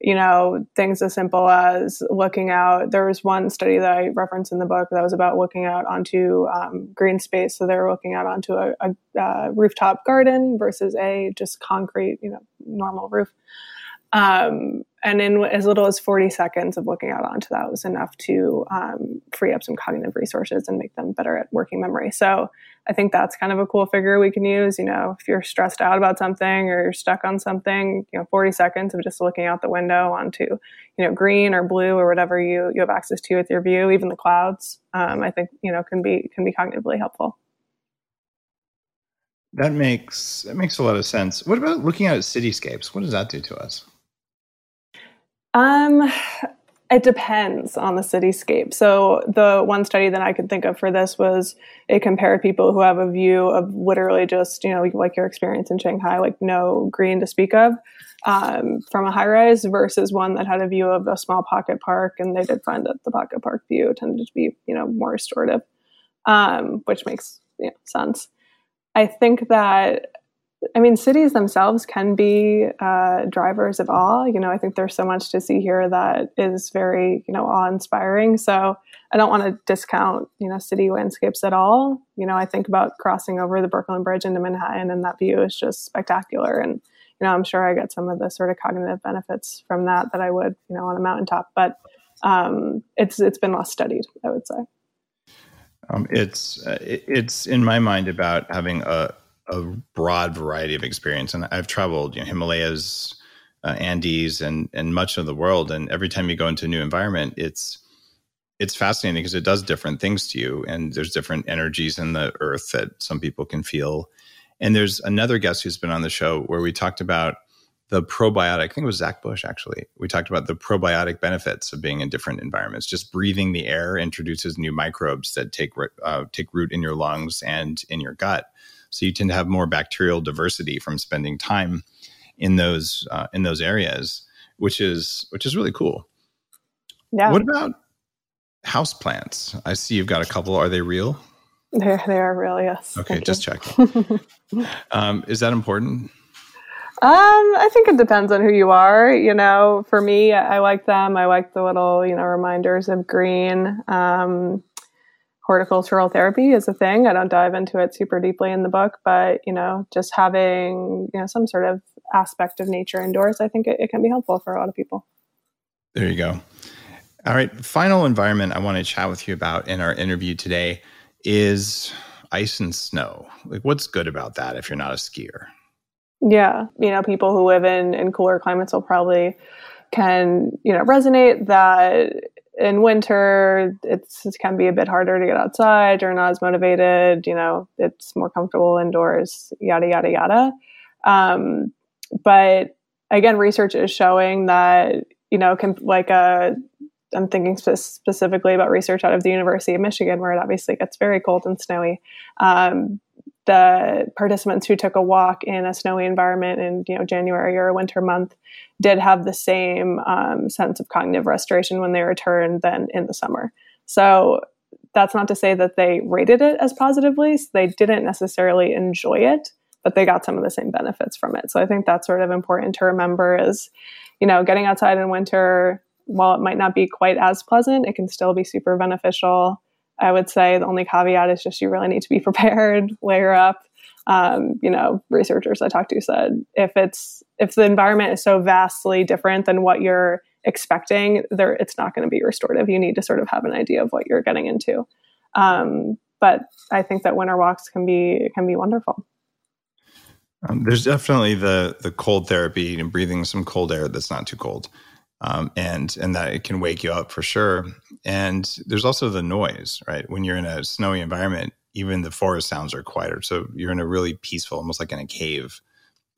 you know, things as simple as looking out. There was one study that I referenced in the book that was about looking out onto um, green space. So they were looking out onto a, a, a rooftop garden versus a just concrete, you know, normal roof. Um, and in as little as forty seconds of looking out onto that was enough to um, free up some cognitive resources and make them better at working memory. So I think that's kind of a cool figure we can use. You know, if you're stressed out about something or you're stuck on something, you know, forty seconds of just looking out the window onto, you know, green or blue or whatever you, you have access to with your view, even the clouds, um, I think, you know, can be, can be cognitively helpful. That makes, that makes a lot of sense. What about looking out at cityscapes? What does that do to us? Um, it depends on the cityscape. So the one study that I could think of for this was it compared people who have a view of literally just, you know, like your experience in Shanghai, like no green to speak of, um, from a high rise versus one that had a view of a small pocket park. And they did find that the pocket park view tended to be, you know, more restorative, um, which makes, you know, sense. I think that, I mean, cities themselves can be uh, drivers of awe. You know, I think there's so much to see here that is very, you know, awe-inspiring. So I don't want to discount, you know, city landscapes at all. You know, I think about crossing over the Brooklyn Bridge into Manhattan, and that view is just spectacular. And, you know, I'm sure I get some of the sort of cognitive benefits from that that I would, you know, on a mountaintop. But um, it's it's been less studied, I would say. Um, it's uh, it's in my mind about having a. a broad variety of experience. And I've traveled, you know, Himalayas, uh, Andes, and, and much of the world. And every time you go into a new environment, it's, it's fascinating because it does different things to you. And there's different energies in the earth that some people can feel. And there's another guest who's been on the show where we talked about the probiotic, I think it was Zach Bush, actually. We talked about the probiotic benefits of being in different environments. Just breathing the air introduces new microbes that take, uh, take root in your lungs and in your gut. So you tend to have more bacterial diversity from spending time in those uh, in those areas, which is which is really cool. Yeah. What about houseplants? I see you've got a couple. Are they real? They they are real. Yes. Okay, just checking. um, is that important? Um, I think it depends on who you are. You know, for me, I, I like them. I like the little, you know, reminders of green. Um, Horticultural therapy is a thing. I don't dive into it super deeply in the book, but, you know, just having, you know, some sort of aspect of nature indoors, I think it, it can be helpful for a lot of people. There you go. All right. Final environment I want to chat with you about in our interview today is ice and snow. Like, what's good about that if you're not a skier? Yeah. You know, people who live in, in cooler climates will probably can, you know, resonate that in winter, it's, it can be a bit harder to get outside. You're not as motivated. You know, it's more comfortable indoors, yada, yada, yada. Um, but again, research is showing that, you know, can, like a, I'm thinking sp- specifically about research out of the University of Michigan, where it obviously gets very cold and snowy. Um, the participants who took a walk in a snowy environment in, you know, January or a winter month did have the same um, sense of cognitive restoration when they returned than in the summer. So that's not to say that they rated it as positively. So they didn't necessarily enjoy it, but they got some of the same benefits from it. So I think that's sort of important to remember is, you know, getting outside in winter, while it might not be quite as pleasant, it can still be super beneficial. I would say the only caveat is just you really need to be prepared, layer up. Um, you know, researchers I talked to said if it's if the environment is so vastly different than what you're expecting, there it's not going to be restorative. You need to sort of have an idea of what you're getting into. Um, but I think that winter walks can be can be wonderful. Um, there's definitely the the cold therapy and breathing some cold air that's not too cold. Um, and and that it can wake you up for sure. And there's also the noise, right? When you're in a snowy environment, even the forest sounds are quieter. So you're in a really peaceful, almost like in a cave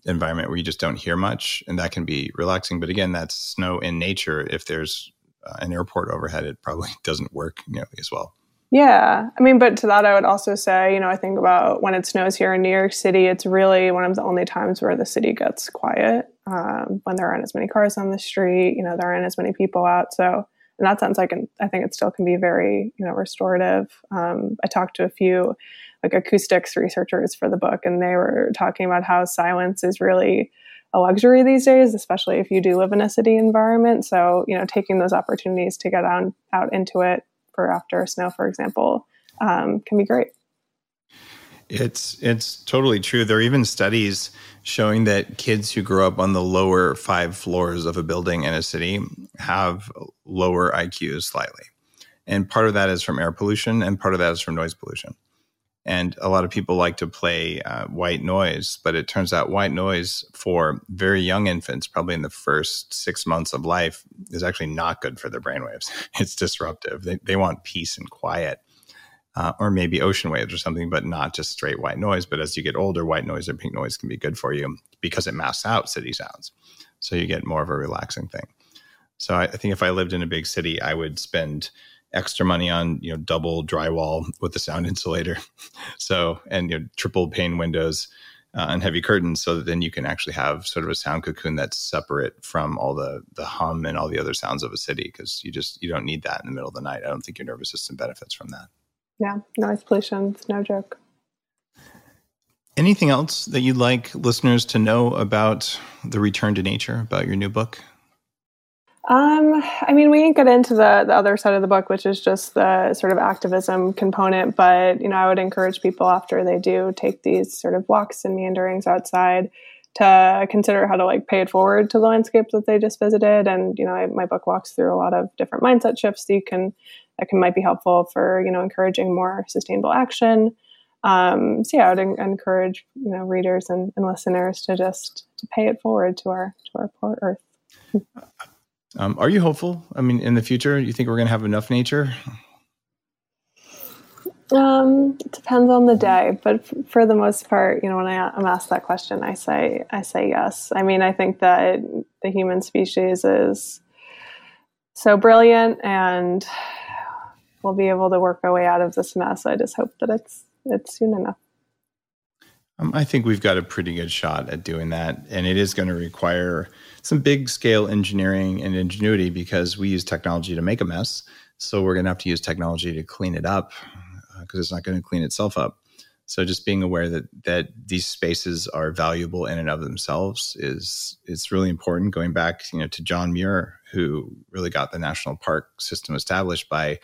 environment where you just don't hear much, and that can be relaxing. But again, that's snow in nature. If there's uh, an airport overhead, it probably doesn't work nearly as well. Yeah. I mean, but to that, I would also say, you know, I think about when it snows here in New York City, it's really one of the only times where the city gets quiet, um, when there aren't as many cars on the street, you know, there aren't as many people out. So in that sense, I can, I think it still can be very, you know, restorative. Um, I talked to a few like acoustics researchers for the book, and they were talking about how silence is really a luxury these days, especially if you do live in a city environment. So, you know, taking those opportunities to get out, out into it or after snow, for example, um, can be great. It's it's totally true. There are even studies showing that kids who grow up on the lower five floors of a building in a city have lower I Qs slightly. And part of that is from air pollution, and part of that is from noise pollution. And a lot of people like to play uh, white noise, but it turns out white noise for very young infants, probably in the first six months of life, is actually not good for their brainwaves. It's disruptive. They, they want peace and quiet, uh, or maybe ocean waves or something, but not just straight white noise. But as you get older, white noise or pink noise can be good for you because it masks out city sounds. So you get more of a relaxing thing. So I, I think if I lived in a big city, I would spend extra money on, you know, double drywall with the sound insulator. So, and, you know, triple pane windows uh, and heavy curtains, so that then you can actually have sort of a sound cocoon that's separate from all the, the hum and all the other sounds of a city. Cause you just, you don't need that in the middle of the night. I don't think your nervous system benefits from that. Yeah. Noise pollution. It's no joke. Anything else that you'd like listeners to know about the Return to Nature, about your new book? Um, I mean, we didn't get into the, the other side of the book, which is just the sort of activism component, but, you know, I would encourage people after they do take these sort of walks and meanderings outside to consider how to like pay it forward to the landscape that they just visited. And, you know, I, my book walks through a lot of different mindset shifts that you can, that can, might be helpful for, you know, encouraging more sustainable action. Um, so yeah, I would en- encourage, you know, readers and, and listeners to just, to pay it forward to our, to our poor Earth. Um, are you hopeful? I mean, in the future, you think we're going to have enough nature? Um, it depends on the day, but f- for the most part, you know, when I, I'm asked that question, I say, I say yes. I mean, I think that the human species is so brilliant, and we'll be able to work our way out of this mess. I just hope that it's it's soon enough. Um, I think we've got a pretty good shot at doing that, and it is going to require some big scale engineering and ingenuity, because we use technology to make a mess. So we're going to have to use technology to clean it up, because uh, it's not going to clean itself up. So just being aware that that these spaces are valuable in and of themselves is it's really important. Going back, you know, to John Muir, who really got the national park system established by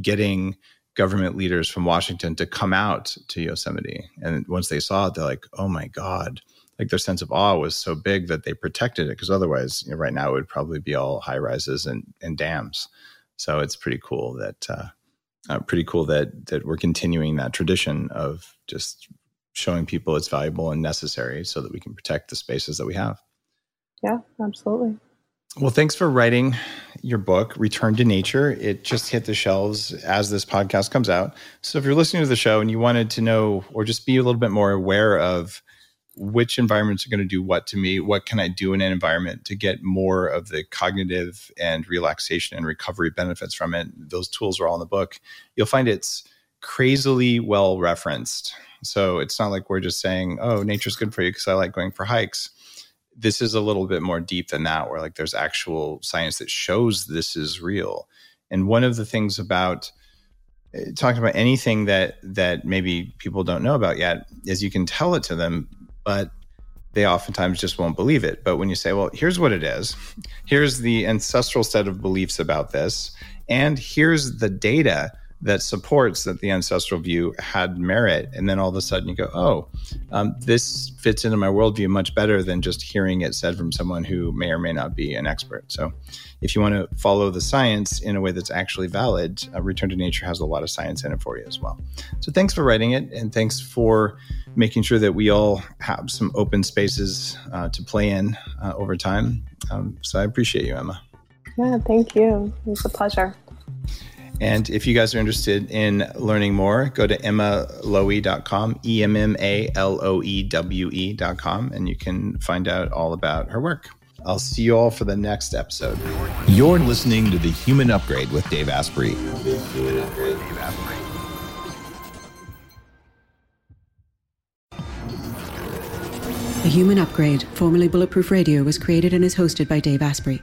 getting government leaders from Washington to come out to Yosemite. And once they saw it, they're like, oh my God. Like their sense of awe was so big that they protected it, because otherwise, you know, right now it would probably be all high rises and, and dams. So it's pretty cool that uh, uh, pretty cool that that we're continuing that tradition of just showing people it's valuable and necessary so that we can protect the spaces that we have. Yeah, absolutely. Well, thanks for writing your book, Return to Nature. It just hit the shelves as this podcast comes out. So if you're listening to the show and you wanted to know, or just be a little bit more aware of which environments are going to do what to me, what can I do in an environment to get more of the cognitive and relaxation and recovery benefits from it, those tools are all in the book. You'll find it's crazily well referenced. So it's not like we're just saying, oh, nature's good for you because I like going for hikes. This is a little bit more deep than that, where like there's actual science that shows this is real. And one of the things about uh, talking about anything that that maybe people don't know about yet is you can tell it to them, but they oftentimes just won't believe it. But when you say, well, here's what it is, here's the ancestral set of beliefs about this, and here's the data that supports that the ancestral view had merit. And then all of a sudden you go, oh, um, this fits into my worldview much better than just hearing it said from someone who may or may not be an expert. So if you want to follow the science in a way that's actually valid, uh, Return to Nature has a lot of science in it for you as well. So thanks for writing it. And thanks for making sure that we all have some open spaces uh, to play in uh, over time. Um, so I appreciate you, Emma. Yeah, thank you. It was a pleasure. And if you guys are interested in learning more, go to emma loewe dot com, E M M A L O E W E dot com, and you can find out all about her work. I'll see you all for the next episode. You're listening to The Human Upgrade with Dave Asprey. The Human Upgrade, Dave Asprey. The Human Upgrade, formerly Bulletproof Radio, was created and is hosted by Dave Asprey.